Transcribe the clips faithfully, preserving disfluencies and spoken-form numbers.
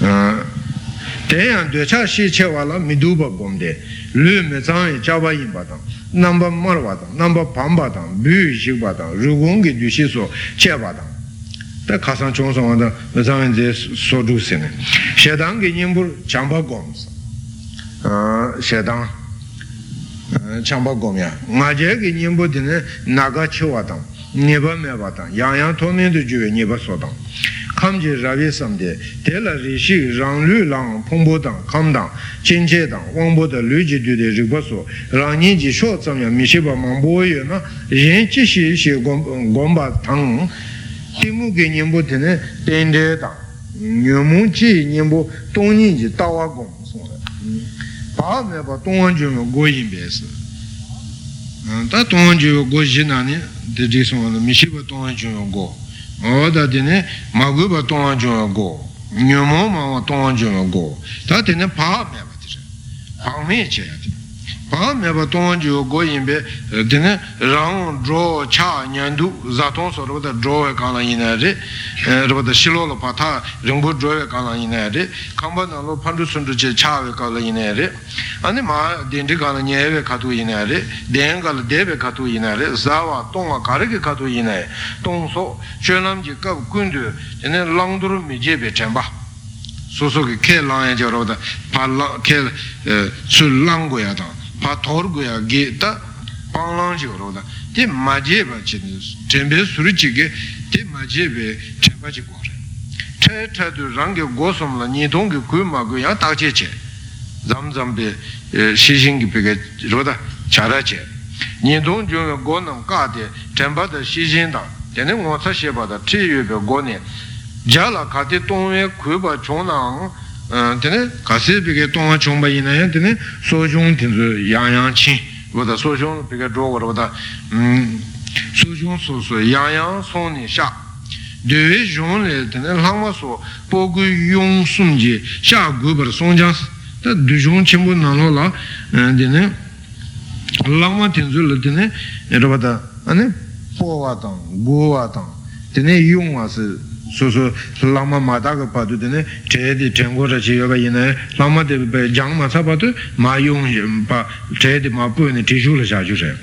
아 대양 되차 시체와라 미두바 곰데 르메장이 자바인 바다 남바 마르바다 남바 밤바다 뮤식바다 루공기 주시소 제바다 다 가상 총성한다 장인제 소두세네 셰당게 님불 장바곰스 아 셰당 장바곰이야 마제게 님보드네 나가치와다 네바메바다 양양토면도 주에 네바소다 감지 라비섬데 텔라리시 장류랑 퐁보당 감당 진제당 왕보다 류지드의 리버소 라니지 쇼점야 미시바 망보여나 인치시시 곰바당 티무게 님보드네 텐데당 녀무지 님보 동인지 따와공 소라 바메바 동원주는 고인베스 다 동원주 고지나니 디디송은 미시바 동원주는 고 어다디네 마구바 동안주하고 녀모마 동안주하고 다티네 파메바티제 파메체야티 파메바 동안주하고 임베 디네 라운드로 차년두 자톤서로다 조에 간나이나데 로다 실로로 파타 정부 조에 간나이나데 캄바나로 판두순두제 차에 간나이나데 아니 마 딘디 간나예에 가두이나데 덴갈 데베 가두이나데 자와 동아 가르게 가두이나데 동소 쳔남지 갑 군두 제네 랑두르 미제베 쳔바 소소게 켈랑에저로다 팔라 켈 술랑고야다 파토르고야 게다 방랑지로다 데 마제바치니 쳔베 수르치게 데 마제베 쳔바지고레 쳔타두 랑게 고솜라 니동게 꾸마고야 다제체 잠잠베 시신기 베게 로다 자라체 니동주 고놈 까데 쳔바다 시신다 데네 모사셰바다 치유베 고네 자라 가티 동에 괴바 종랑 데네 가세비게 동아 종바이네 데네 소종 딘즈 양양치 보다 소종 비게 조거보다 음 소종 소소 양양 손이샤 네 종네 데네 항마소 보고 용숨지 샤 괴바 송장 데 종침부 나노라 데네 항마 딘즈르 데네 에르바다 아니 포와당 고와당 데네 용와스 소소 라마 마다가 파두데네 제디 쟁고라 지여가이네 라마데 장마사 파두 마용 파 제디 마포네 티줄을 자주세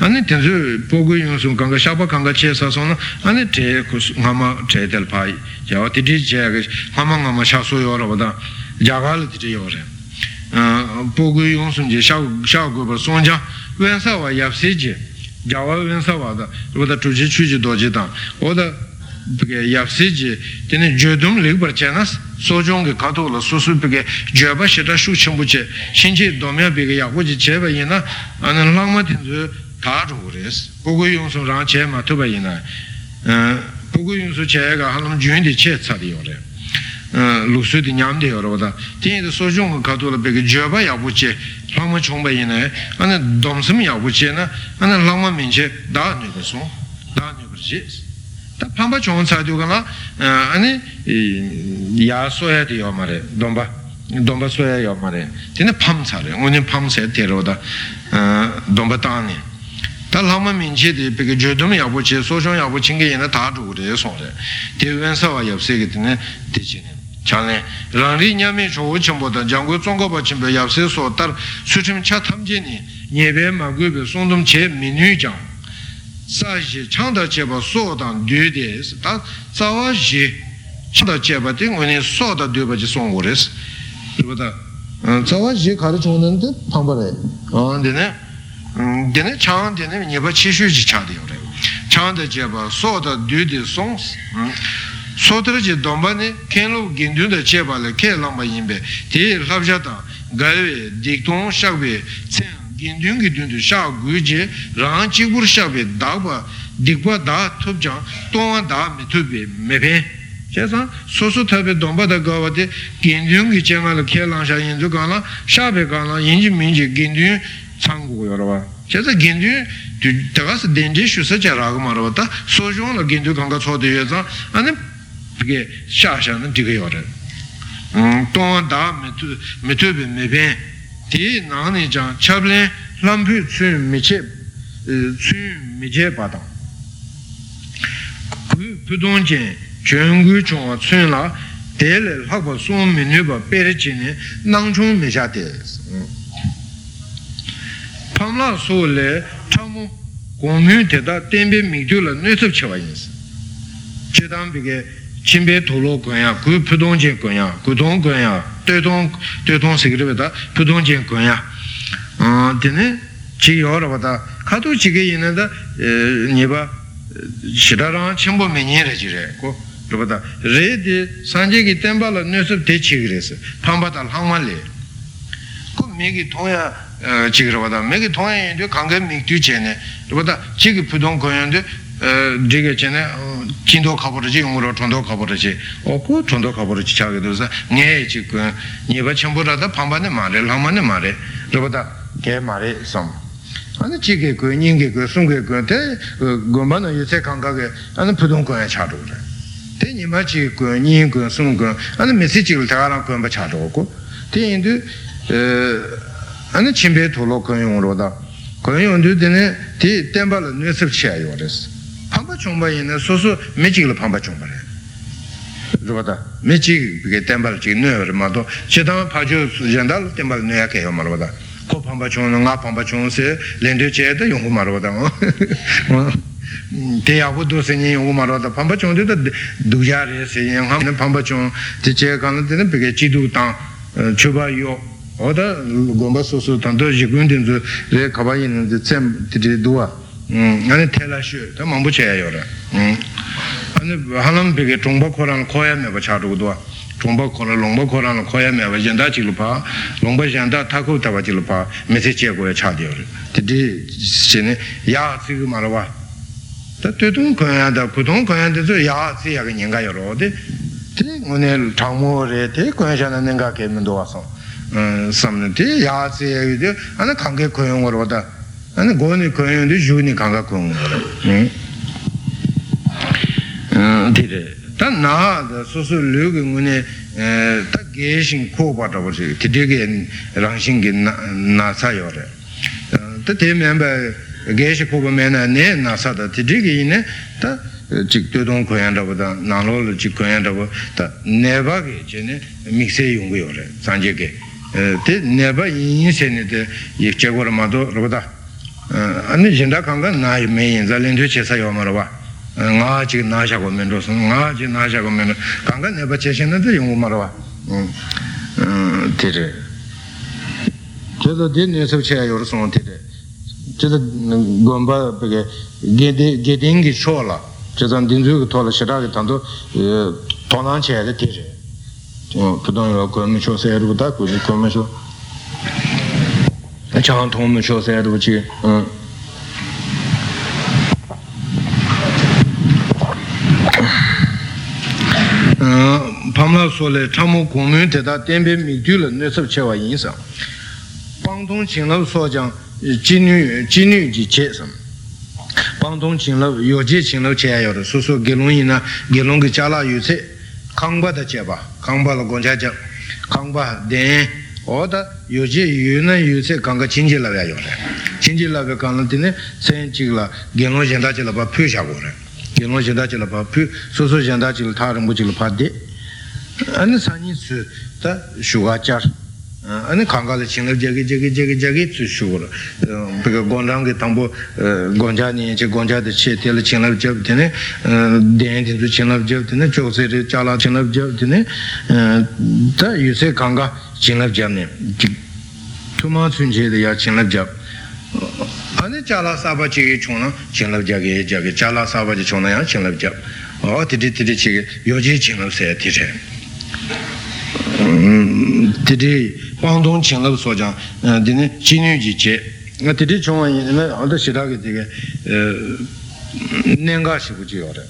아니 텐즈 보고용숨 강가 샤바 강가 체사소나 아니 제쿠스 마마 제델 파이 자와티디 제가 하망마마 샤소요라보다 자갈 티요레 아 보고용숨 제 샤고버 손자 웬사와 야프시지 자와 웬사와다 로다 투지 추지 도지다 오다 그게 약세지 되는 조동 레버차나스 소종게 가도라 소수비게 쥐바시다 수침부체 신지 도면비게 야고지 제바이나 아는 랑마딘즈 가르고레스 보고용소랑 제마 토바이나 어 보고용소 제가 하는 주인데 제차리요레 어 루스디 냠데요로다 딘의 소종게 가도라 비게 쥐바 야고지 랑마 총바이나 아는 돔섬 야고지나 아는 랑마 민제 다니고소 다니고지 다 판바 좋은 사도가나 아니 야소야 되어 말해 돈바 돈바 소야야 말해 진짜 팜사래 오늘 팜세 데로다 돈바다니 다 라마 민제데 비게 조도미 아버지 소송 아버지 징게나 다 주고래 소래 대원사와 옆세게 되네 되지네 자네 랑리냐미 좋은 정보다 장고 종고바 침배 옆세서 딸 수침차 탐진이 예배 마구베 송돔 제 민유장 사시 창다 제바 소단 뉘데스 다 자와시 창다 제바데 오니 소다 뉘바지 송고레스 Gindung Gindundu Shah Guji, Ranchi Gurshabi, Daba, Digba Da, Tubjan, Tonga Da, Mitubi, Mebe. Chesan, Sosu Tabi Domba da Gawati, Gindung Gichengal Kelan Shah Yindu Gala, Shabi Gala, Yinji Minji, Gindung Sangu Yorova. Chesan Gindung, Tagas Denji Shusa Charagamaravata, Sojon la Gindu Ganga Sodi Yezan, and then Shashan Digayore. Tonga Da, Mitubi, Mebe. Ti nani jan chablin lampu tsui meche tsui meche padang. Ku pudong jen chungu chunga tsui la tele lakba sum minuba peri chini nangchung mecha teles. Pamla so le chamu gongmyun teda tenbe migdu la nusub chewa yinsi. Chedam peke chimbe tolo gonya, ku pudong jen gonya, kudong gonya. Tedong Tedong Sigribata, Pudong Jenkoya. Dine, Chiorabata, Katu Chigi in the Niba Shidaran Chimbo Menira Jireko, Robata, Re di Sanjigi Tembala Nusub De Chigris, Pambatal Hamale. Could Migi Toya Chigravata, Migi Toya in the Kanga Miktu Chene, Robata, Chigi Pudong Koyande, Digachene. Chindo Caboraci, Muro Tondo Caboraci, Oco Tondo Caboraci Chagadosa, Ne Chicken, Neva Chamburada, Pambane Mare, Lamane Mare, Robata, Gay Mare, Sam. And the Chigge, Ninge, Sunge, Gomano, you take Kanga, and Pudunko and Chado. Then you match you, Ning, Sunga, and the Messichil Taran Kumba Chadoco. Then do and the Chimbe to Locoyon Roda. Coyon do the Temple News of Chayores. Pamba chomba yena soso mechigla pamba chomba re. Robata, mechig bige tembal chig nuer mato, chedama pajo jandal tembal nuya keyo marobata. Ko pamba chomba nga pamba chomba se lende cheda yongu marobata. Te yaku dosi ni yongu marobata, pamba chomba dita duja re se yengha pamba chomba te che kana dina bige chidu tang chuba yo. Oda gomba soso tanto jikundin zu re kaba yena de tsem tiri duwa. Anne telaşıyor, tamam bu şeye göre. Anne hanım peki çomba koran koyamıyor bu çarığı doğa. Çomba koran, lomba koran koyamıyor ve janda çilupa, lomba janda takıp tava çilupa, mesajı koya çarıyor. Dedi seni ya sıkı maraba. Da tutun koyan da, tutun koyan da diyor ya sıya ki yenga yoruldu. Dedi onu çamur eti koyan jana yenga kemin doğasın. Samneti ya sıya diyor, anne kanka koyan var orada. And Goni Koyan, the Juni Kangakung. Did it? Tana, the social Lugumune, the Gayshin Kobat of it, Tidig and Ranshing Nasayore. The team member Gaysh Kobaman and Nasada Tidig in it, the Chictudon Koyan of the Nanol Chikoyan of the Nevagi, Mixey Yungore, Sanjake. Did never insenate if Chegoramato Roda. Anne jenda kanga na meyin zalendo chesa yomarwa nga chi na sha go mendo nga chi na sha go mendo kanga ne ba cheshena de yomarwa tere cheda de ne so che yor son tere cheda gomba bege gede gedengi chola chedan dinzu tola shira ge tando tonan che de tere pudon yo ko mi chose eru da ko ni ko meso John Tom shows out with you. Pamela Sole, Tamu Commune, that Dembe Midula, Nurse of Chewa Yinsa. Pangdong Chin Love Sojan, Jinu, Jinu, Jism. Pangdong Chin Love, your Jishin Love Chair, Susu Gelunina, Gelungi Chala, you say, Kangba the Cheba, Kangba Gonjaja, Kangba, then. Oda yoje yuna yuse kanga chinji la yayo chinji la be kana tine senji la geno jenda chila pa phu sha gore geno jenda chila pa phu so so jenda chila thar mu chila pa de an sani su ta shuga char an kanga la chinla jege jege jege jege su shura be gondang ge tambo gonja ni che gonja de che tele chinla jeb tine den din du chinla jeb tine chose re chala chinla jeb tine ta yuse kanga chinlap jamne tuma chunje de ya chinlap jab ane chala saba chi chona chinlap jage jage chala saba chi chona ya chinlap jab o tidi tidi chi yoji chinlap se tije tidi pangdong chinlap so jang dine chinyu ji che nga tidi chona ne alda shira ge de nenga shi buji ore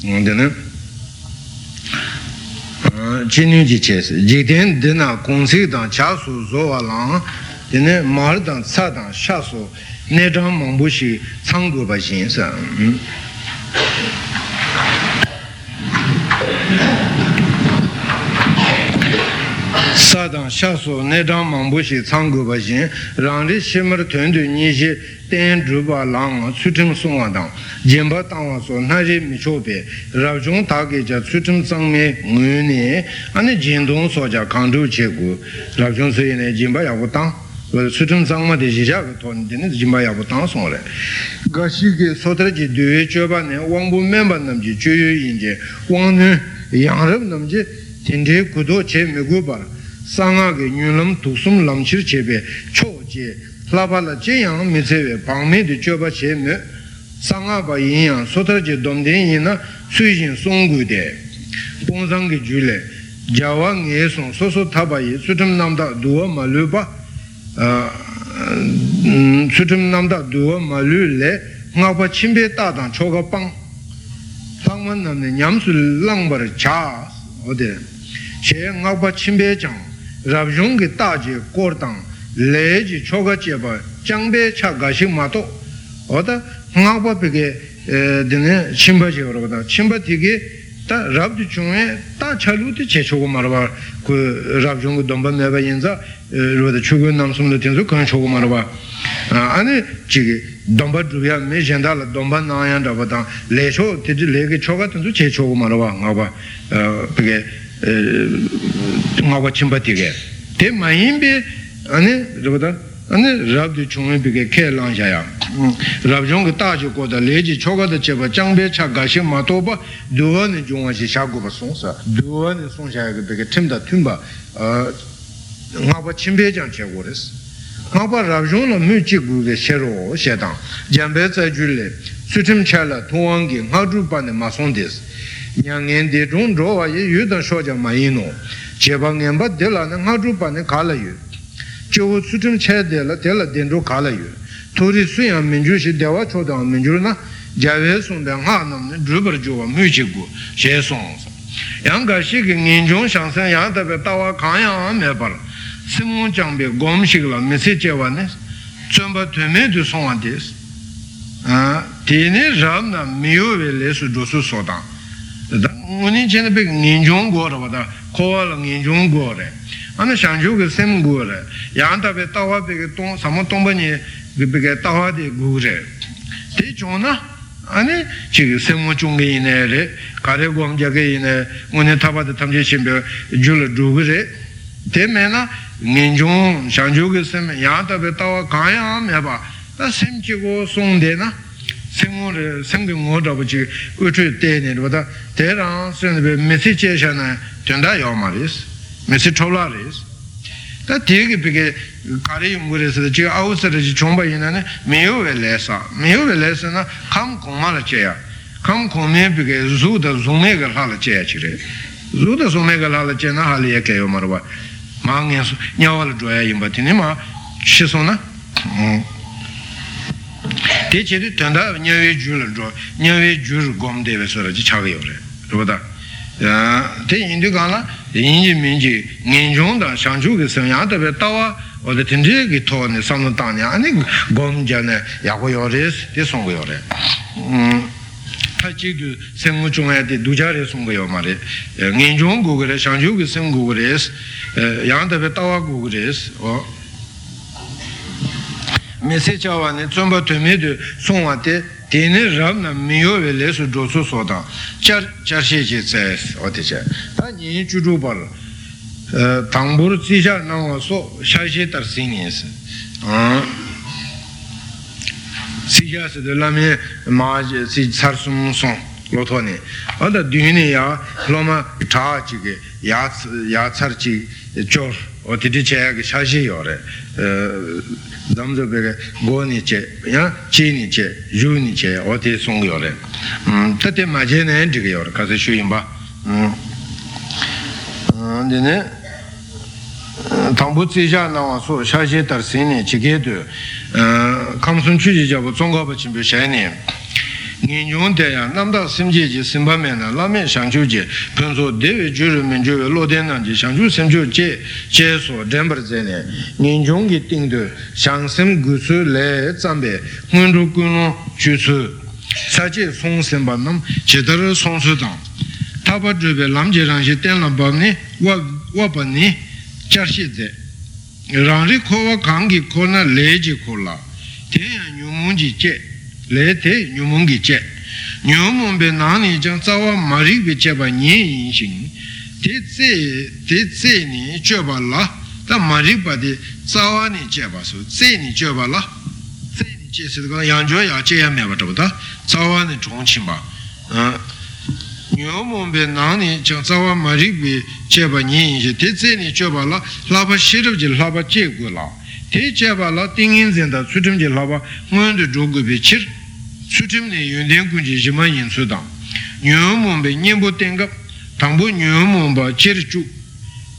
dine Chinu ji ches, jikden dina gongsik dan cha su zowa lang, dina mar dan tsa dan sha su, ne zhang mangbu shi tsanggu ba xin sa. Sa dan sha su, ne zhang mangbu shi tsanggu ba xin, rang ri shimar tundu ni shi ten drupa lang, tsutim sunga dang, jimba tangwa so, nari mi chope, rabzhung tage ja tsutim tsangme ngu ne, ane jindong so ja kandru che gu, rabzhung so yene jimba yabu tang, tsutim tsangma de jijaga toni dine jimba yabu tang song re. Gashi ge sotra ji duye choba ne, wangbu memba namji choyo yinje, wang ne yangrab namji tinte kudo che me gu bar, sanga ge nyunlam tuksum lamchir chebe, cho che, Labala Jiyang Mitsewe, Pangme de Choba Che Me, Sangaba Yinyang, Sotraje Domden Yina, Suijin Songu De, Bongzangi Jule, Jawa Nye Song, Soso Tabayi, Sutum Namda Dua Maluba, Sutum Namda Dua Malu Le, Ngapa Chimbe Tadang Choga Pang, Sangman Namne Nyamsu Langbar Cha, Ode, Che Ngapa Chimbe Chang, Rabzhongi Taje Kortang, 레지 초가지바 장배차 가식 마도 어다 흥학법에 되는 신바지여러다 신바티기 다 랍주 중에 다 자루도 제초고 말아봐 그 랍중고 돈반내바 인자 로다 추근 남숨도 된소 그런 초고 말아봐 아니 지기 돈바주야 메젠달 돈반나야다보다 레초 되지 레게 초가든도 제초고 말아봐 나봐 그게 나봐 신바티게 대 마인비 아니 저보다 아니 랍디 총에 비게 켈랑샤야 랍종의 따주고다 레지 초가다 제바 장배차 가시 마토바 두원의 종아시 샤고바 송사 두원의 송샤야게 비게 팀다 팀바 어 나바 침배장 제고레스 나바 랍종의 뮤직국의 셰로 셰당 장배차 줄레 수팀차라 동안기 하주반의 마송데스 냥엔데 종조와 유다 쇼자 마이노 제방엔바 델라는 하주반의 갈라유 जो सुचन छह देला देला दिन रो काला यू थोड़ी सुई अमिंजू से देवा छोड़ा अमिंजू ना जावे सुन बैंगा नमने ड्रूबर जो अम्यूजी को शेषों से यहाँ काशी के निंजों शंसन यहाँ तबे तावा काया आमे पर सिमों चंबे गोम शिकला मिसे चेवाने चंबा तुम्हें जो सोंदेस आ तीने राम ना मियो वेले सु जोसु सोता उन्हीं चेने पे निंजों गोरा बता कोला निंजों गोरे 아니 상주의 샘고래 양답에 따와베게 동 사모동번이 그게 따와데 구래 대존아 아니 지금 샘모 중에 있네래 가래곰자게 있네 오늘 타바데 탐제심베 줄 두그래 대매나 민중 상주의 샘 양답에 따와 가야 해봐 다 샘지고 송대나 샘모를 생경어다버지 어째 때네로다 대랑 선배 메시지잖아 된다 요 말이스 Messi Tolaris. That dig Karim Guris, the outside Chomba in Mio Velesa. Mio Velesana, come Comalachea. Come Come because Zuda Zumega Halachea. Zuda Zumega Halachena Haliake Marwa. Mangas Nyawal Joya in Batinima, Chisona. Teach it turned out Neve Jul Joy, Neve Jul Gom Davis or Chaviore. Te Indu Gala, the Indian Minji, Ninjonda, Shanju, Sanyata, Vetawa, or the Tindiki Ton, Samantania, and Gomjane, Yagoyores, the Songoyore. Tachi Semuchum at the Dujari Songoyomare, Ninjon Gugres, Shanju, Sengures, Yanta Vetawa Gugres, or Messiawan, and Somba to me, Sonate. Tene ramna miyo vele su josu soda, char charshi je tses otiche. Ta ni chudu par, tangbur tsija nangwa so shashi tar singis. Sija se de lami maaj si sarsum son. Lotone, other Dunia, Loma, Tarchig, Yats, Yatsarchi, Chor, Otidice, Shajiore, Damzobere, Gonice, Chinice, Junice, Otisongiore. Tete Magene Entrior, Casashuimba. Dine Tambuzija now, so Shaji Tarsini, Chigedu, Kamsun Chija, Zongobachi, Bushani. Ninjuntea, Namda Simji, Simbamena, Lame Shanjuji, Penso, David Juruminju, Lodenanji, Shanju Semjuji, Cheso, Demberzene, Ninjungi Tindu, Shangsem Gusu, Le Zambe, Hundukuno, Chusu, Saji Song Sembanam, Cheddar Song Sudan, Tabajube Lamji Ranjitan Labani, Wabani, Chashide, Ranri Kova Kangi Kona Leji Kola, Tea Numunji Che. Le te nyumungi che nyumun be nani jantsawa mari be cheba nyi shin te tse te tse ni cheba la ta mari ba de tsawa ni cheba so tse ni cheba la tse ni che se ga yanjo ya che ya me ba to da tsawa ni chongchi ba nyumun be nani jantsawa mari be cheba nyi je te tse ni cheba la la ba shirub je la ba che gu la te cheba la tingin zenda sutim je la ba mun de jogu be chir Sutim ne yunden kunji jima yin sudan. Nyumun be nyimbo tengap, tambu nyumun ba chirichu.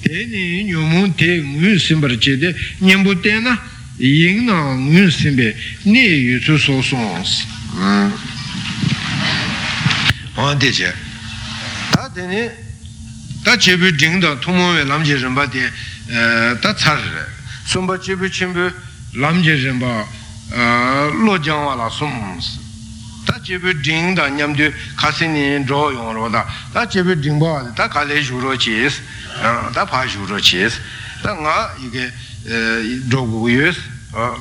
Teni nyumun te ngun simbar chede, nyimbo tena, yin na ngun simbe, ne yutu so sons. Ante che, ta teni, ta chebu dingda tumonwe lamje rinpa te, ta tsarre. Sumba chebu chimbu lamje rinpa, lo jangwa la sons. 다 집을 딩다 냠드 가시니 조용으로다 다 집을 딩바 다 갈래주로치스 다 파주로치스 다가 이게 조구유스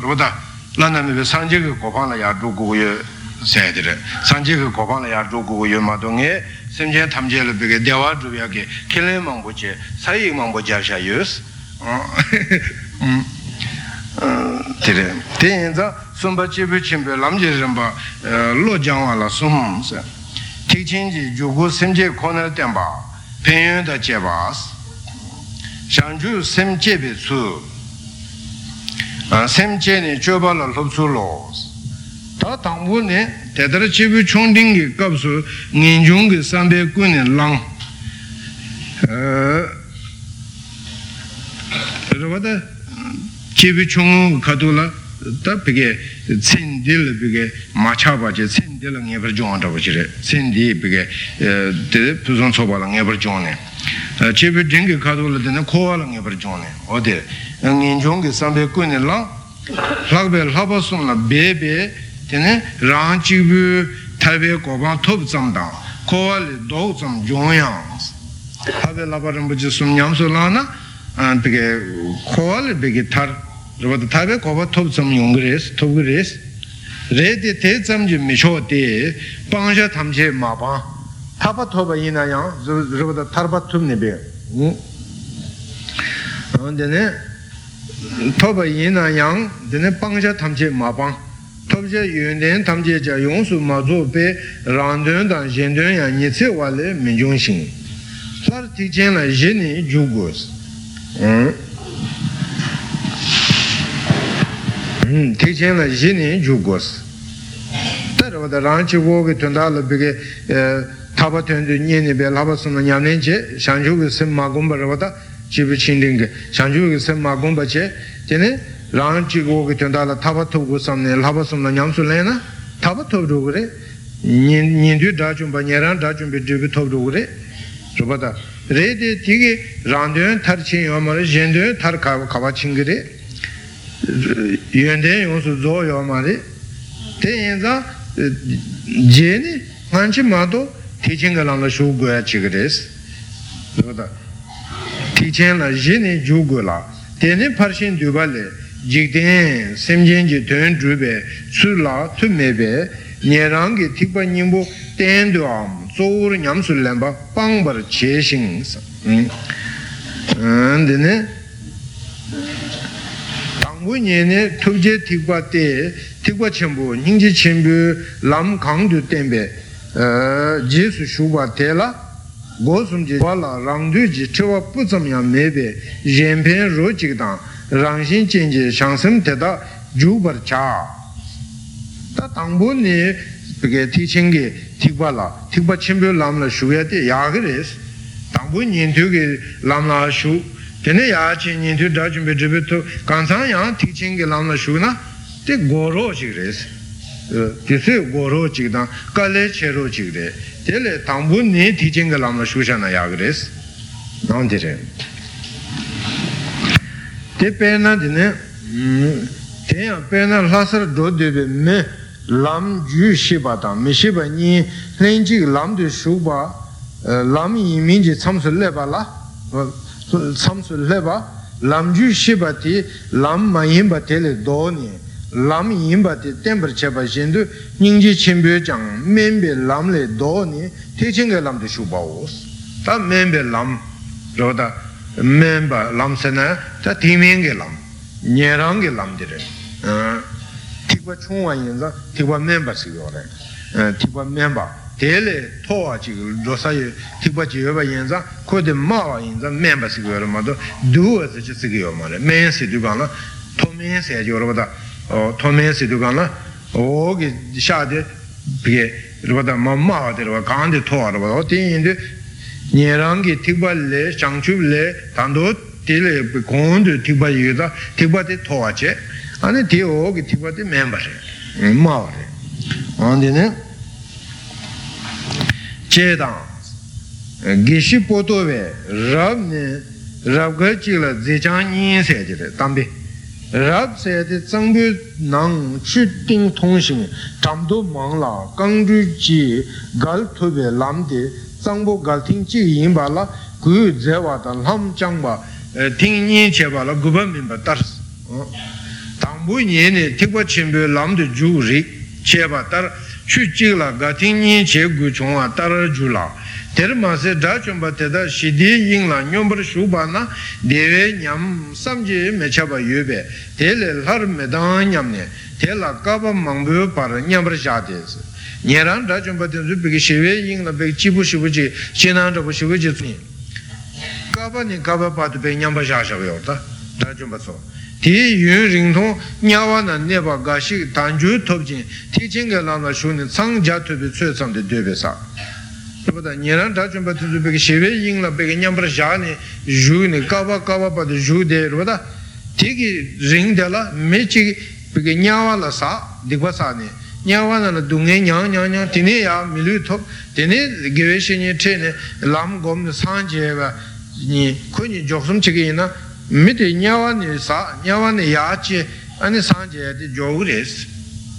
로다 라나메 산지가 고판나야 조구유 세들 산지가 고판나야 조구유 마동에 심제 탐제를 비게 대화 주야게 켈레망 보지 사이망 보지 하셔요스 음 tere tenza somba chebe chimbe lamje jamba lo jangwa la somsa tikchinji jogo semje kona temba penyo da chebas shanju semjebe su semje ne choba la lobsu los ta tangbu ne tedra chebe chongdingi kapsu ninjungi sambe kune lang rwada Chibichung Kadula, Tapige, Sindil Big Machabaje, Sindil and Everjohn, Sindi Big Puzon Sobalang Everjohn. Chibiding Kadula than a coal and Everjohn, or there. And in Jung Sambe Kun Lang, Flagbel Habason, Bebe, Tene, Ranchibu, Tabe Koban, Top Zamda, Coal, Dogsam, Joyans. Have a labarum with some Yamsolana, and Big Coal, Big Tar. Tabe Coba top some young grace, top grace, ready take some Jimmy short day, Panja Tamje Maba, Tapatoba Yinayan, the Tarbatum Nibir. On the ne Toba Yinayan, the ne Panja Tamje Maba, Tobja Yundan Tamje Jayonsu Mazobe, Randun and Jendun and Yitse Wale, Minjunshin. Sartijan and Jenny Jugos. Teaching the Jini Jugos. That was the Ranchi Wog to Nala Big Tabatun, Yenibe, Labason, Yaninche, Sanju Sem Magumba Ravata, Chivichinding, Sanju Sem Magumba Che, Tene, Ranchi Wog to Nala Tabatu, some Labason, Yamsulena, Tabatu Dugre, Nindu Dajum Banyaran, Dajum Bidubito Dugre, Robata, Rede Tigi, Randun, Tarchin, Yamar, Jendu, Tarka Kavachingre. Yende also Zo Yomari, Tenza Jenny, Manchimato, teaching along the Shugua Chigres, teaching a Jenny Jugula, Tene Parsin Dubale, Jigden, Semjenji Turn Drube, Sula, Tumebe, Nierangi, Tipa Nimbo, Tenduam, Zor Yamsulemba, Pangbar Chasings. And then Nene, Tubje Tigwate, Tigwachembu, Ninji Chimbu, Lam Kang to Tembe, Jesu Shuba Tela, Gosum Jala, Rangduji, Chewa Pusamya Mebe, Jempen Rochidan, Rangshin Chenji, Shansem Teda, Jubar Cha. Tatambuni Pigeti Chingi, Tibala, Tiba Chimbu Lamla Shuyati, Yagris, Tambuni into Lamla Shu, Tene Yachin into Dajum Bejibitu, Kansanya, teaching Lamla Shuna, the Goro Chigris. Tisse Goro Chigdan, Kale Chero Chigre, Tele Tambuni teaching Lamla Shushana Yagris. Non dire. Te pena dine. Ten appena lasser do deve me lam ju shibata, me shiba ni lenji lam de shuba, lam yiminji samsu leba la, samsu leba, lam ju shibati, lam mayimba tele doni, lam yimbati temper cheba shindu, ninji chimbe jang, membe lam le doni, teaching lam de shuba os, ta membe lam, roda, memba lam sena, ta timing lam, nyerangi lam dire. Tiba chunga yinza, tiba memba sikyore, tiba memba, tele toa chikyo, dosa yu, tiba chiyoba yinza, kode mawa yinza, memba sikyore mato, duwa sichi sikyo mare, men sikyogana, tomen sikyore wada, tomen sikyogana, ogi shade, pige, wada mawa derwa, gandhi toa wada, oti yindu, nyerangi tiba le, shangchub le, tando tele, kondu tiba yuda, tiba de toa che, आने ते हो कि तिब्बत में मेंबर है मावर है आने ने चेतां गिशी पोतो वे रब ने रब घर चिला जेचानी से जिले तंबे रब से जिले संबे नंग चुटिंग थोंशिंग तंबो मांगला कंजू जी गल थोबे लामदे संबो गलतिंग जी इंबाला कुछ ज़वाता हम चंबा तिंगी चेबाला गुबमिंग बतर्स Bunyene Tiba Chimbu Lam de Juri Chevatar Chuchila Gatini Cheguchwa Tara Jula Termase Dachumba Teda Shidi Yingla Nyumber Shubana Deve Nyam Samji Mechaba Yube Tele Har Medan Yamne Tela Kaba Mambu Para Nyamber Shatis Nyeran Dachumba Tenzubi Shive Yingla Big Chibu Shibuji Shinanda Shibuji Kaba Nikaba Patu Be Nyamba Shashaviota Dachumba So ti yun ring tong nyawa na neba gashi tanju topjin ti jinga lama shuni sang ja tobi tsue sam de debe sa toba nyeran dajun ba tuzu be shiwe yingla be nyambra jani juni kaba kaba ba de jude roda ti gi ring dela mechi be nyawa la sa digwa sa ne nyawa na dungen nyang nyang nyang tine ya milu top tine geweshi ni tene lam gom sanje ba ni kuni joksum chigi na miti nyawani sa, nyawani yachi, ani sanje di jogres.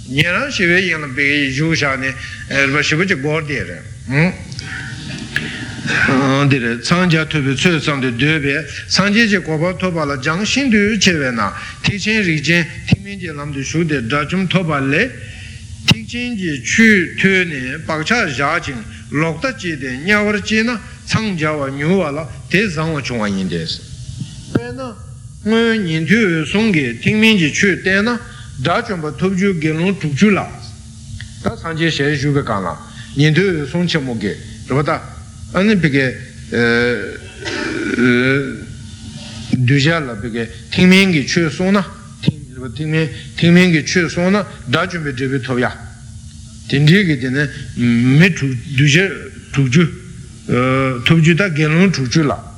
Nyeran shiwe yingla pegi yu shani, erba shibuchi gor dire. Dire, sanje tubi tsue samdi dube, sanje je goba toba la jang shindu chewe na, tikchen rikchen, tikmin je lamdi shude, dachum toba le, tikchen je chu tu ni, bakcha yachin, lokta chi de, nyawar chi na, sangjawa nyuwa la, te zangwa chungwa yindes. Pena, nintu songi, tingminji chu tena, dachomba topju gelung tukju la. Ta sanje she shuga kana, nintu songche moge, rupata, ane peke duja la peke tingminji chu sona, tingminji chu sona, dachomba dribi topya. Tindriki tene, me duja tukju, topju ta gelung tukju la.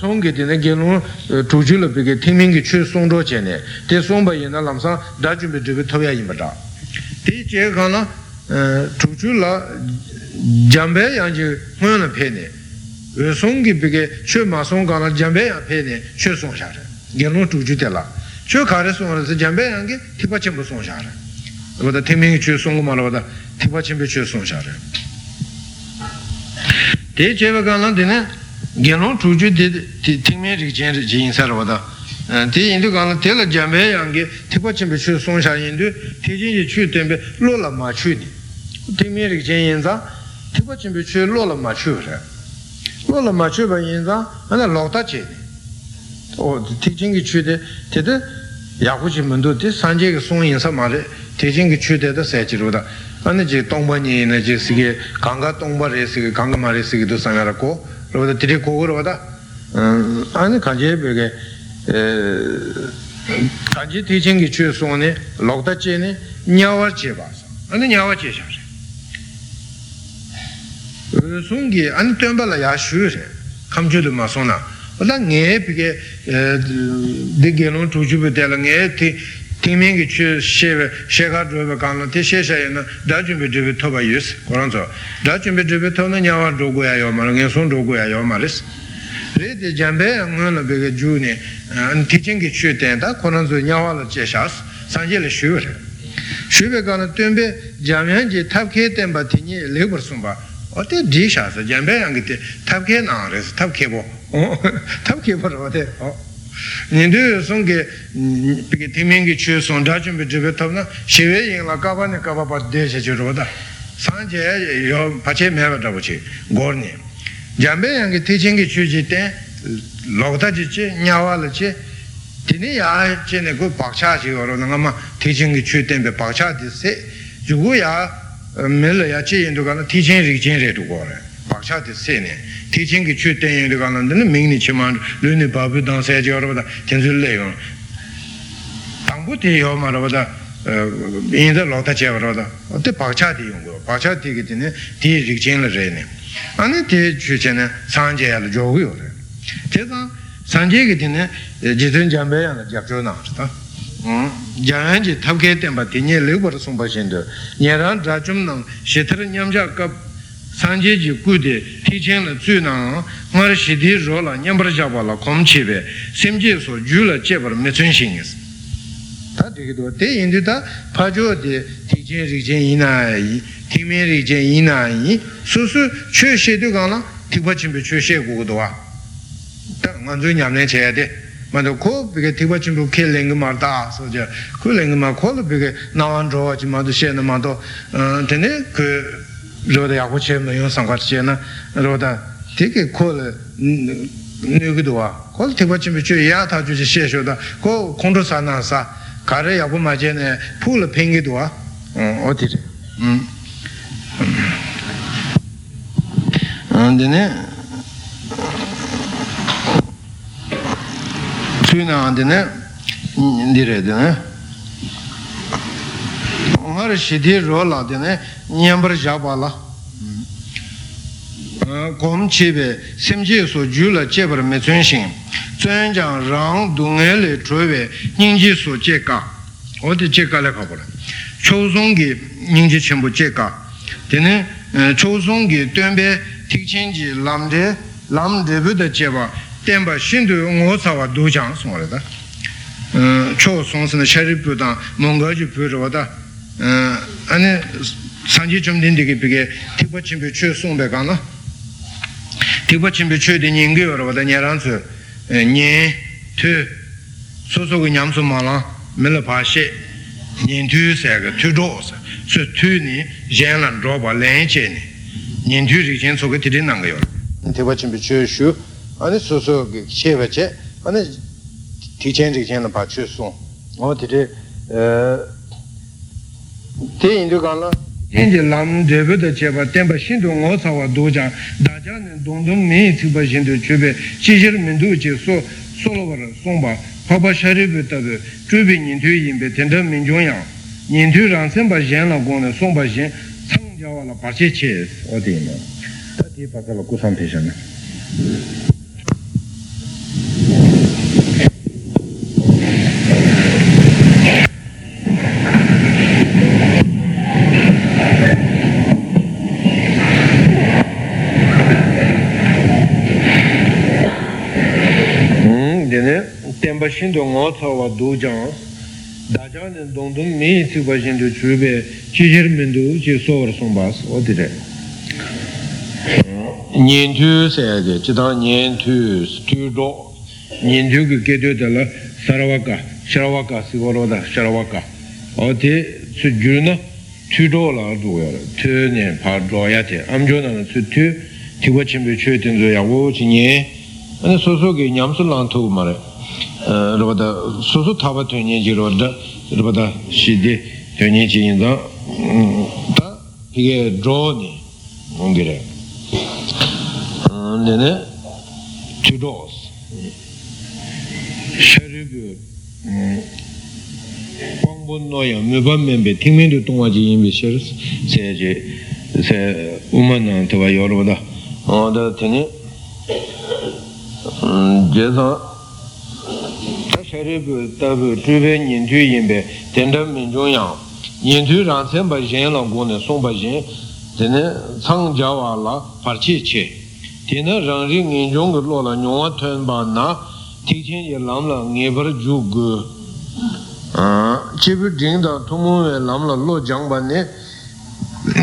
Songi dine genu tuju la peke tingmingi chu songdo che ne te songba yena lamsa dajumbe dribi toya yinbata te che kana tuju la jambe yanji huyana pe ne songi peke chu ma song kana jambe yang pe ne chu song shara genu tuju te la chu kare song rasi jambe yangi tipa chenpo song shara wada tingmingi chu songo mara wada tipa chenpo chu song shara te che kana dine Geno tuju di tingmen rikchen rikchen sarvada. Ti indu gana tela jambe yangi tipa chimbe chu songsha indu, ti jinji chu tenbe lola ma chu ni. Tingmen rikchen yinza, tipa chimbe chu lola ma chu re. Lola ma chu ba yinza, hana lokta che ni. O ti jingi chu de, ti de yakuchi mundu di sanje ki song yinza ma re, ti jingi chu de da sai chi rvada. Anche Tongba ni ne che Ganga Tongba resi Ganga ma resi do sangara ko roda tiri ko roda ane kaje bege kaje teaching gi chu so ne lokta che ne nyawa che ba ane nyawa che sha sungi ane temba la ya shu re kamjulu ma sona ola nge bege de gelon tuju be de la nge ti Timing che shega dove canno te shesha yana dajum be dove toba yus koranzo dajum be dove tona nyawa dogo ya yoma nge son dogo ya yoma les re de jambe ngana be june an teaching che tenda koranzo nyawa la cheshas sanje le shure shube kana tembe jamyan je tapke temba tini lebur sumba ote disha jambe angite tapke na res tapke bo tapke bo ote Nindu sono che timinghi ci sono da giù per dove torna, si vede in la cava ne cava per desce giù roda. Sange io pace me va da voce, gorni. Giambe anche teaching ci gite, logda ci ci, nyawa ci, tini ya ci ne go pakcha ci oro na ma teaching ci tembe pakcha di se, giù ya mel ya ci indo kana teaching ri ci re du gore. 박차 됐으네 티칭이 추대행을 가는데는 명리치만 르니 바부 단세 저러다 견줄래요 당부대요 말아보다 인더 로타 제어로다 어때 박차 되는 거 박차 되기 전에 뒤에 진행을 해네 아니 뒤에 주제는 상제를 줘요 제가 상제기 전에 지든 잠배야는 잡죠나 자연지 탑게 된 바티니 레버를 송바신데 얘랑 자좀는 시트는 염자가 Sanji ji gude, teaching la zui nang, ngar shidi ro la nyambar jaba la kom chebe, semji so ju la chebar me chun shingis. Ta dikido, te indi ta pajo de teaching rikchen inayi, timin rikchen inayi, su su chue shedu gana, tikpa chimpe chue she guguduwa. Ta ngan zui nyamlen chaya de, mando ko peke tikpa chimpe ke lengi mar da, so ja, ku lengi mar ko lo peke nawan rowa chi mando she na mando, tene ku रोदा याको छेम न यो संघर्ष छे न रोदा ठीक है खोल न्यूगदवा खोल तेवच बिचो या था जुसे शेशोदा को कोंडो सानासा कारे याको माजेने फूल पेंगदवा ओति हम अंदने चुना अंदने इंदिरेदने उमर शिदी रोला देने nyambar jabala kom chebe semje so jula chebar me chenshin chenjang rang dungel le chwe ningji so cheka odi cheka le khabol chozong gi ningji chembo cheka tene chozong gi tembe tikchen ji lamde lamde buda cheba temba shindu ngo sawa dojang sore da chozong sene sharip da mongaji pyro da ane Sanji 좀 된데게 비게 티버침 배추 송배가나 티버침 배추에 되는 게 여러 가지 내란스 니트 소소고 냠소 말아 밀어 파시 니트세가 투도스 수투니 젠란 로바 렌체니 니트리 젠소가 되는 거요 티버침 배추슈 아니 소소게 쉐베체 아니 티첸지 젠나 파추 송 어디에 에 인도가나 인제 남 데베데 제바 템바 신도 오사와 도장 다자는 동동 미 티바 신도 주베 시절 민도 제소 솔로버 송바 파바 샤리베타베 주베 인도 인베 텐더 민종양 인도랑 셈바 옌라 고네 송바 옌라 창자와라 바체체 어디나 다디 바가로 구산되잖아 Bashindo ngotawa dojang dajan dondon me ti bashindo chube chijirmindo che sor sombas odire nindu sege chida nindu studo nindu ge gedo dala sarawaka sarawaka sigoroda sarawaka odi sujuna tudo la doya tene pa doya te amjona su tu tiwachimbe chöten do yawo chinye ana sosoge nyamsul lantu mare 로다 소소 타바 되니 지로다 로다 시디 되니 지인다 다 이게 드론이 온 길에 안에는 드로스 셔리그 광분노야 무반면배 팅민도 동화지 임비셔 세제 세 우만한테와 여러분다 어다 되니 음 제가 셔리그 따부 주변 인주 임배 전담 민중양 인주 란센바 젠랑고네 송바진 되네 상자와라 파치체 되네 랑링 인종거 로라 뇽아 튼바나 티친이 람라 네버 주그 아 제부 딩다 통모에 람라 로 장반네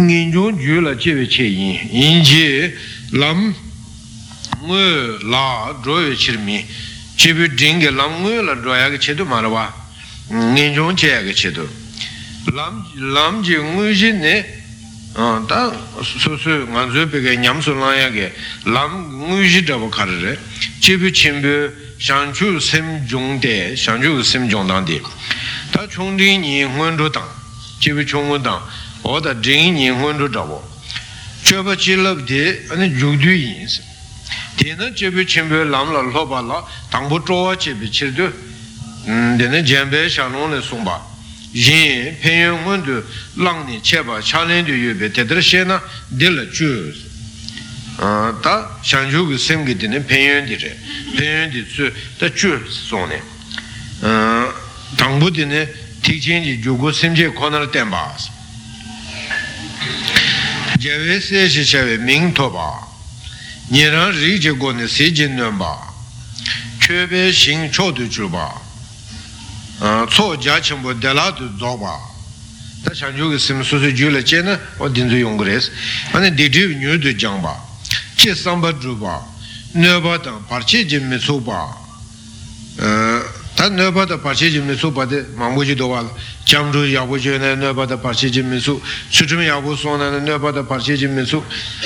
인종 주라 제베체인 인지 람므라 조여 치르미 제부 딩게 람므라 조야게 체도 말아와 인종 제야게 체도 람 람지 응으진네 어, 다 소소 만주백에 냠솔라야게 람 응으지다고 가르래 제부 침베 샹주 샘종대 샹주 샘종당대 다 총리니 혼조당 제비 총원당 어다 쟁이니 혼조자고 저버 질럽대 아니 육두인스 대는 제비 침베 람라 로발라 당부 쪼와 제비 칠드 음 대는 젬베 샹롱네 송바 예 평영원도 랑니 제바 샤렌도 유베 대들시나 딜주 다 샹주고 샘게되는 배연들에 배연들수 다 주소네 어 당부되네 티진이 주고 샘제 코너를 땜바 제베세 제베 민토바 니라 리제고네 세진는바 최베 싱초도 주바 어 초자침보 달아도 줘바 다 샹주고 샘수수 줄에 제는 어딘지 용그레스 아니 디디 뉴도 장바 제 삼바주바 너바다 파체진 메소바 단 너바다 파체진 메소바데 망고지도와 잠주 야고제네 너바다 파체진 메소 수주미 야고소나 너바다 파체진 메소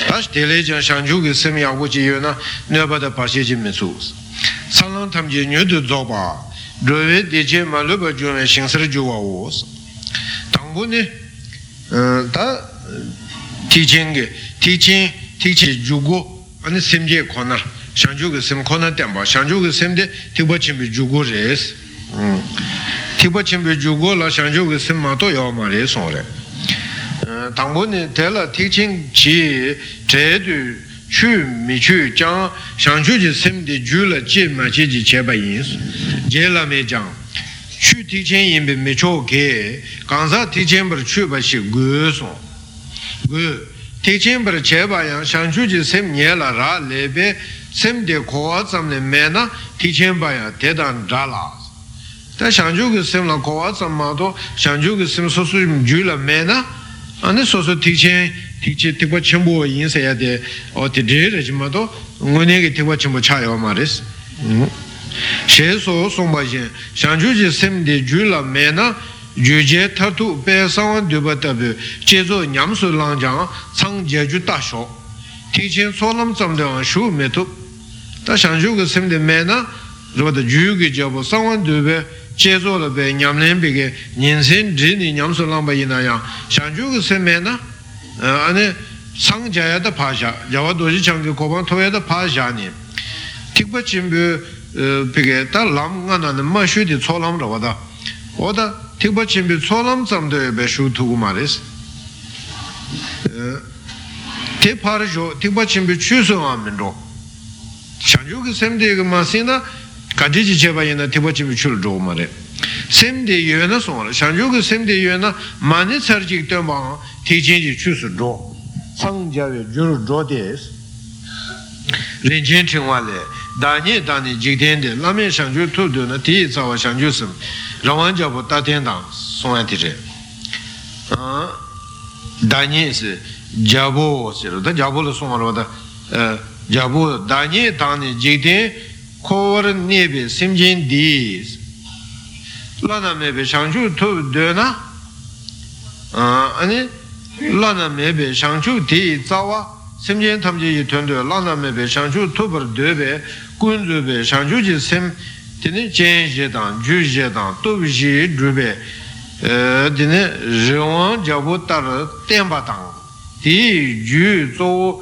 다시 델레전 샹주게 셈 야고지요나 너바다 파체진 메소 산론 탐지 뉴드 조바 로에 데제 말로바 주네 싱스르 주와오스 당분이 다 티징게 티징 티치 주고 아니 샘제 코너 샹주고 샘 코너 땜바 샹주고 샘데 티버침비 주고레스 음 티버침비 주고라 샹주고 샘마도 요마레 소레 당분이 될라 티칭지 제도 추미추장 샹주지 샘데 줄라 제마지지 제바인스 제라메장 추 티칭인비 메초게 강사 티칭버 추바시 그소 그 대진벌 제바양 상주지 샘예라 라레베 샘데 고아잠네 메나 대진바야 대단 달라 다 상주고 샘라 고아잠마도 상주고 샘 소수임 줄라 메나 아니 소소 대진 대진 대과 첨부 인사야 돼 어디들지마도 응원에게 대과 첨부 차요 말이스 셰소 송바진 상주지 샘데 줄라 메나 주제 타투 배상원 되버다베 제조 냠술랑장 상제주 다쇼 티진 소름 점대원 슈메토 다샹주고 셈데 메나 로다 주유게 잡어 상원 되베 제조로 베 냠렘베게 닌신 진이 냠술랑바이나야 샹주고 셈메나 아니 상자야다 파샤 야와도지 장게 고방 토야다 파샤니 틱버침베 베게 다 람가나는 마슈디 소람로 와다 오다 틱버침비 소람잠도 배슈투고 말이스 대파르조 틱버침비 추소하면로 샹주게 샘데게 마시나 가지지 제바이나 틱버침비 출조 말에 샘데 예나 소라 샹주게 샘데 예나 많이 서직도 마 티진지 추소조 상자의 줄조데스 렌젠팅와레 다니 다니 직된데 라멘 샹주 투도나 티자와 샹주스 라완자보 따텐당 송한티제 아 다니스 자보스로 다 자보로 송하로다 자보 다니 다니 지데 코르니베 심진디스 라나메베 상주 토드나 아 아니 라나메베 상주 디자와 심진 탐제이 던데 라나메베 상주 토버드베 군즈베 상주지 심 dine jenjedan, jujedan, tobji drube dine zhewan jabu tar tenpa tang ti ju zo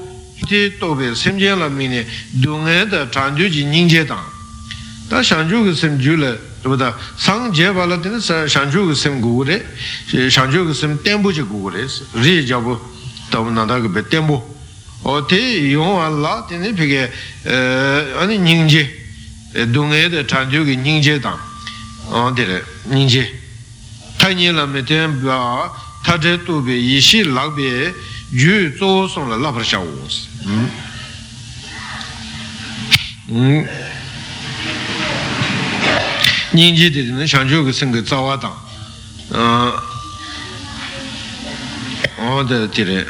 ti tobe semje la mine dunga da chanju ji ningje da da chanju ge semju le da sang je wala de chanju ge sem gu re chanju ge sem tembu ji gu re ri ja bu da na da ge tembu o ti yo alla ti ne pige ani ningje dunga da chanju ge ningje da on dire ningje tani la meten ba tade tobe yishi lagbe yu zo song la lapar sha wos mm ninji de ne chanju ge seng ge zawa dang a o de dire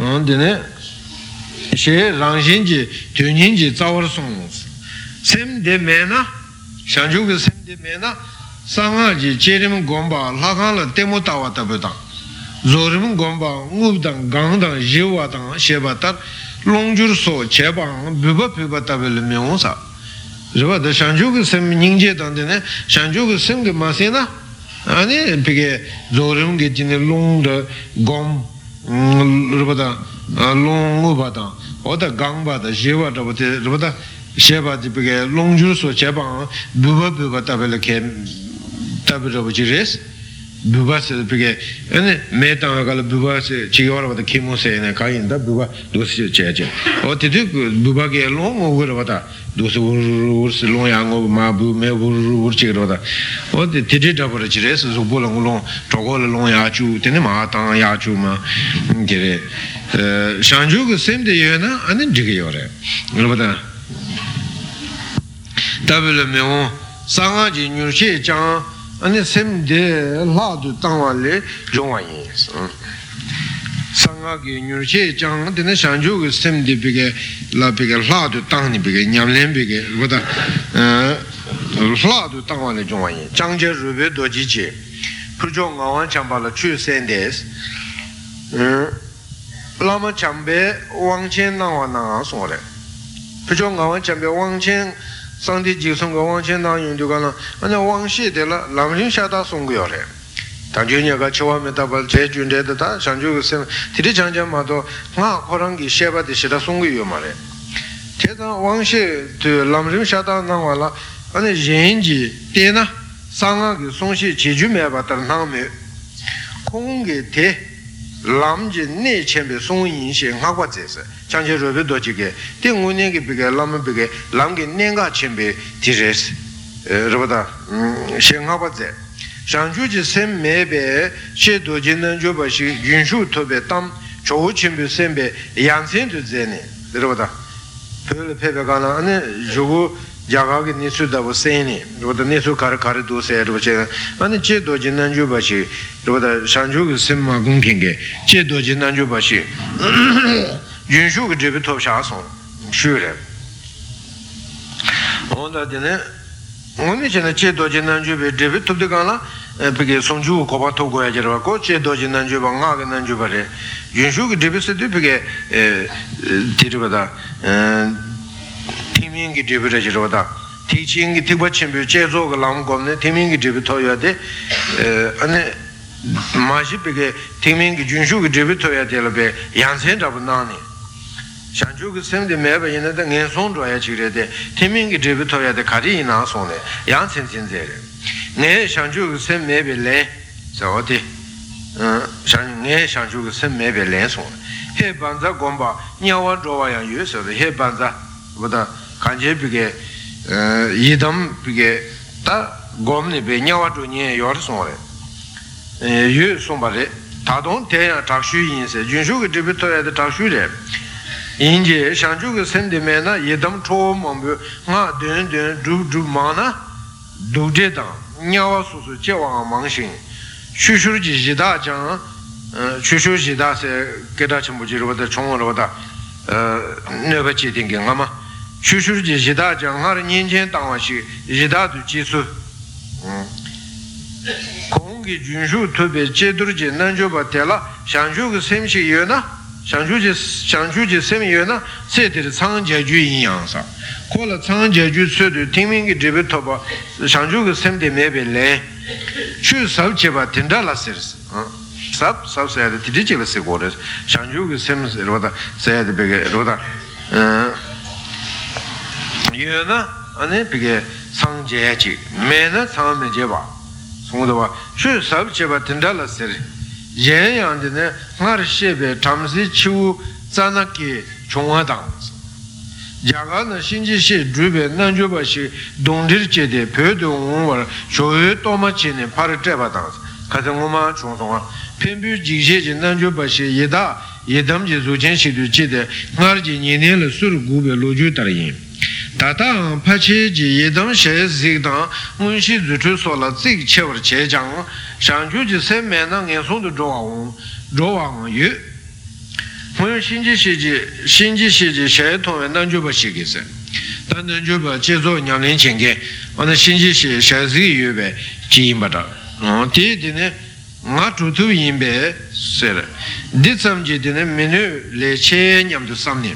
on de ne she rangjin ji tunin ji zawar song wos sem de mena chanju ge sem de mena 상아지 제림 곰바 라간라 데모타와타베다 조림 곰바 우브당 강당 지와당 셰바타 롱주르소 제방 부바피바타벨메온사 저바데 샹주그 셈 닝제단데네 샹주그 셈게 마세나 아니 비게 조림 게진네 롱데 곰 르바다 롱우바다 오다 강바다 제와다베 르바다 셰바지 비게 롱주르소 제방 부바피바타벨케 Tabirabujires, bubas perché, né, metano a quello bubas cigarro da chimose ne cainda buba dosi cece. O ti dico buba che longo guarda, dosi ursi longo ma bu me urci guarda. O ti ti dabojires zubolo long togol long yachu tene ma tan yachu ma dire. Eh sanju che sem de yena anin digore. Guarda. Tabelo meo sanga ji nyurche chang 아니 샘데 라도 땅와레 종아이스 상하게 뉴르체 장한테는 산주고 샘데 비게 라비게 라도 땅니 비게 냠렘 비게 보다 라도 땅와레 종아이 장제 루베 도지지 부종아원 장발라 추센데스 라마 장베 왕첸 나와나 소레 부종아원 장베 왕첸 lam 장제 로베도지게 땡운이게 비게 람비게 람게 넹가 쳔베 디레스 로바다 셴하바제 장주지 셈메베 쳔도진난 조바시 윤슈 토베 담 조우 쳔베 셈베 양센도 제네 로바다 별 페베가나 아니 조고 야가게 니수다보 세니 로바다 니수 카르카르 도세 로제 아니 쳔도진난 조바시 로바다 장주게 셈마 공핑게 쳔도진난 조바시 윤슈 그 집에 톱샤송 쉬래 온다데네 오늘 전에 제도진난 집에 집에 톱데가나 그게 송주 고바토 고야지라 고 제도진난 집에 나가는 집에 윤슈 그 집에서 되게 데르바다 팀인기 집에 지러다 티칭이 티버친 비 제조가 나온 거네 팀인기 집에 터야 돼 아니 마시 비게 팀인기 윤슈 그 집에 터야 되려베 양생 잡은 나니 장주가 샘데 매베 얘네들 낸손 줘야 지래데 태민기 드부터야데 가리나 손에 양센센제래 네 장주가 샘 매벨레 저어디 어네 장주가 샘 매벨레 손 해반자 곰바 냐원 줘야 유서베 해반자 보다 간제비게 어 이담 비게 다 곰네 베냐와 줘니 요르손에 유 손바레 다돈 대야 작슈인세 준슈가 드부터야데 작슈래 인제 샹주게 샘데메나 예담 초몽부 나 된된 두두마나 두제다 냐와수수 제왕 망신 추슈르지지다 장 추슈지다세 게다침부지로다 총으로다 너버치 땡경아마 추슈르지지다 장하르 년전 당와시 지다도 지수 공기 준슈 토베 제두르지 난조바텔라 샹주게 샘시 예나 yen yang de ne har shebe tamsi chu zanaki chungwa dang jaga na shinji she drube nanju ba she dongdir che de phe de ngwa shoe to ma che ne par tre ba dang ka de ngoma chung song phen bu ji she jin nanju ba she yeda yedam je zu chen she du che de har ji ni ne le sur gu be lo ju tar yin tata pa che ji yedam she zig dang mun shi zu chu so la zig che war che jang 장주지 세면은 예송도 좋아오 좋아오 예 뭐요 신지시지 신지시지 셰토에 난주버시기세 단난주버 제조 냠린 챙게 어느 신지시 셰지 유베 지임바다 어 디디네 나투투 임베 세레 디섬지디네 메뉴 레체 냠도 삼니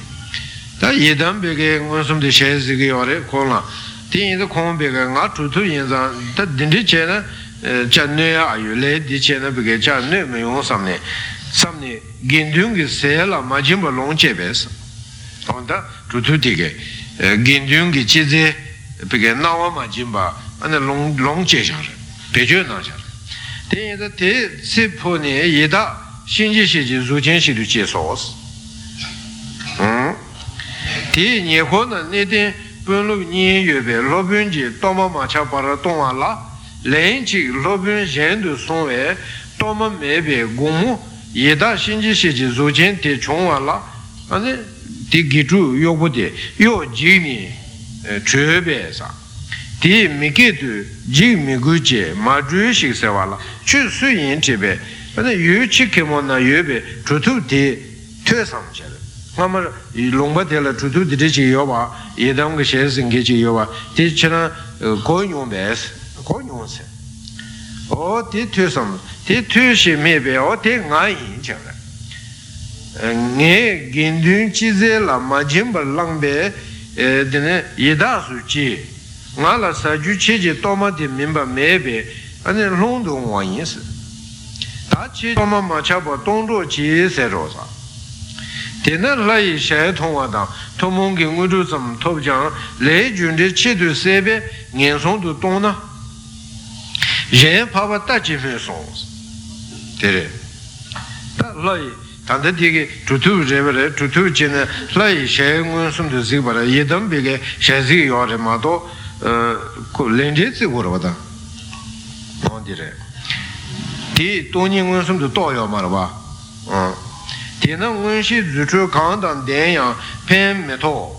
다 예담베게 원숨데 셰지기 오레 콜라 디인도 콤베가 나투투 인자 다 딘디체나 चन्ने आयु ले दिचेना बिगे चन्ने में यों सामने सामने गिंदुंग के सेल माजिम बलोंचे बेस अंदा टुटु दिगे गिंदुंग की चीजे बिगे नावा माजिम बा अने लोंग लोंचे जा बेजो ना जा ते ये ते सिपोने येदा शिंजी शिजी जुचेन शिदु चेसोस हम ते ने होना ने ते बोलो ने येबे लोबुंजी तोमा माचा पारा तोमा ला lenchi lobun jendu sonwe toma mebe gumu yeda shinji shiji zojen te chongwa la ane ti gitu yobu de yo jimi chöbe sa ti miketu jimi guche ma ju shik sewa la chu su yin chebe ane yu chi kemo na yube chutu ti tue sam chere ngama longba de la chutu di de chi yoba yeda unge she singe chi yoba ti chena koyon bes 고용세 어 디트섬 디트시 메베 어디 가인 저래 네 긴든 치젤라 마짐벌 랑베 에드네 예다수치 나라 사주치지 토마디 멤버 메베 아니 롱동 원이스 다치 토마 마차보 동조치 세로사 되는 라이 셰통하다 토몽기 우주섬 토장 레준데 치드 세베 년송도 동나 제 파바 따지면서스 데레 라이 단데 되게 두두 제베레 두두 제네 라이 셴군 숨도 지바라 예담 베게 셴지 요레마도 렌제스 고르바다 온디레 디 돈이군 숨도 도요 말바 어 디는 운시 주주 강단 대양 펜 메토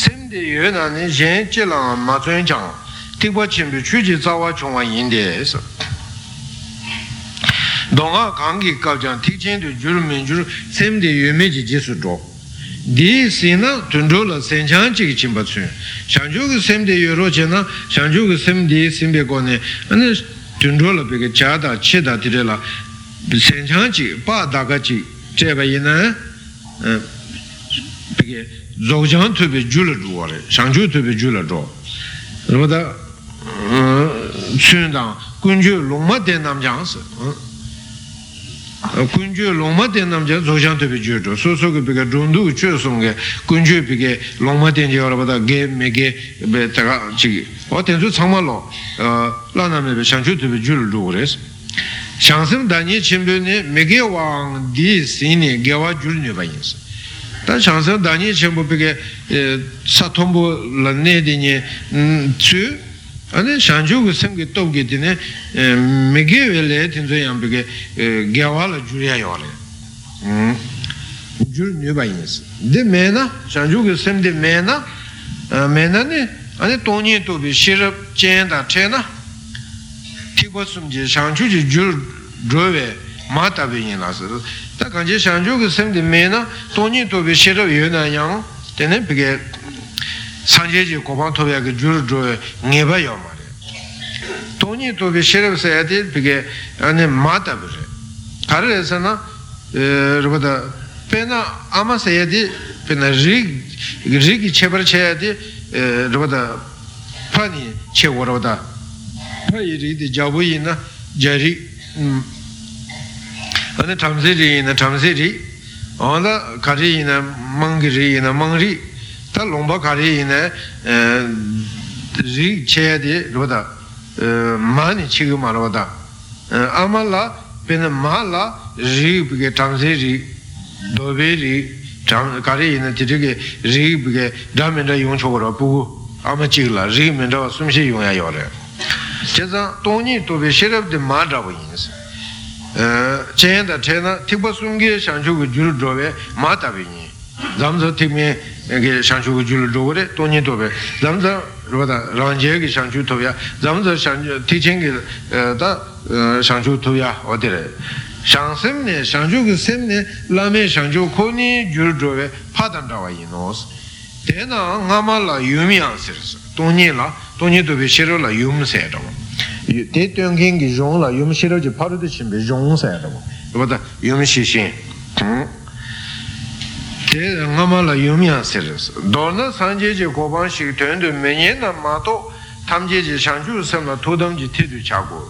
샘데 연안에 젠질랑 마존장 tīkpa chīmbi chūjī tsāvā chōngwa yīndē sā dōngā kāngi kāpchāng tīk chēndu jūru mīn jūru sēmdē yume jī jīsū dō dī sīnā tūndō la sēnchāng chīki chīmba tsūyō shāngchū kī sēmdē yoro chēnā shāngchū kī sēmdē sīmbē kōne anē tūndō la pēkā chādā chēdā tīrē la sēnchāng chīki pā dākā chīki chēba yīnā pēkā zōgchāng tūpē jūla dō wā rē shāngchū tūpē jūla dō rōdā 춘당 군주 롱마대 남장스 군주 롱마대 남장 조장토비 주도 소소그 비가 돈도 우추송게 군주 비게 롱마대니 여러분다 게메게 베타가 지 어텐수 정말로 라나메 샹주토비 줄도 그래서 샹슴 다니 침변에 메게왕 디스니 게와 줄니 바인스 다 샹슴 다니 침부 비게 사톰부 란네디니 츠 아니 산주고 생게 톱게 되네 메게벨에 된저 양벽에 개와라 줄이야요래 음 줄뉴 바이스 데 메나 산주고 생데 메나 메나네 아니 돈이 톱이 시럽 쳔다 쳔나 티고숨지 산주지 줄 줘베 마타베이나서 다 간제 산주고 생데 메나 돈이 톱이 시럽 요나양 되네 비게 산제지 고방토비하게 줄줄 네바요 말이야. 돈이 도비 싫어서 해야 될 그게 안에 맞다 그래. 다른 회사나 pena amasayadi pena rig rigi chebar chayadi roda pani cheworoda payri di jabuyina jari ane tamsiri ina tamsiri onda kari ina mangri ina mangri ta lomba kari ina rig chayadi roda mani chiguma roda amala pena mala rig ge tamsiri doveri kari ina tiri rig ge damenda yung chogora pugu ama chigla rig menda sumshi yung ayore cheza toni tobe sherab de mada wins chen da chena tiba sumge shanju ge julu dove mata bini zamza timi ge shanju ge julu dove toni tobe zamza roda ranje ge shanju toya zamza shanju teaching ge da shanju toya odere Shansemne, Shanjuk Semne, Lame Shanjuk Koni, Jurdove, Padandawa Yinos. Tena Namala Yumi answers. Tony la, Tony to be Shiro la Yum said. You take Yum Shiro, the part of the Shimbe, Jong said. What a Yum Shishin. Tena Namala Yumi answers. Donna Sanje Koban, she turned to Menina Mato, Tamje Shanju Semna Todam Jitu Chago.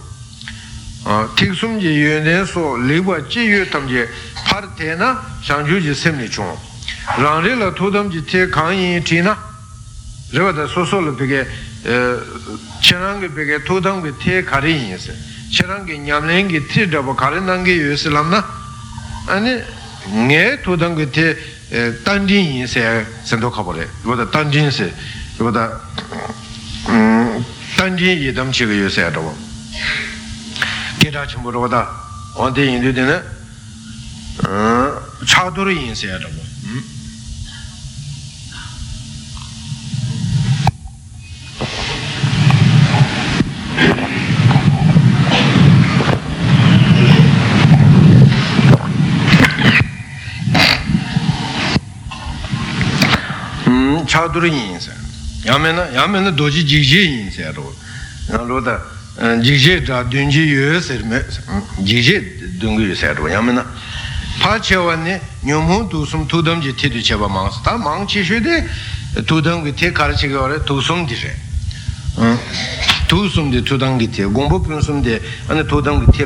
Tiksum ji yönden so liwa ji yötam ji par tena shanju ji semni chung. Rangri la tudam ji te kanyin ti na. Riva da soso la peke cherangi peke tudam ki te kari yin se. Cherangi nyamlengi ti daba kari nangi yu se lam na. Ani nge tudam ki te tanjin yin se sendo kabore. Riva da tanjin se. Riva da tanjin yidam chi ki yu se adaba. Chimuroda, on the Hindu dinner, Chaduri in Seattle. Chaduri in Seattle. Yamena, Yamena doji jiji in Seattle. Jigje da dunji yu serme, jigje dungi yu serwa yamina. Pa chewa ne, nyumhu dusum tudam je te du cheba mangs. Ta mang chi shu de, tudam ki te kar chiga wale, dusum di re. Dusum de tudam ki te, gombo pyonsum de, ane tudam ki te.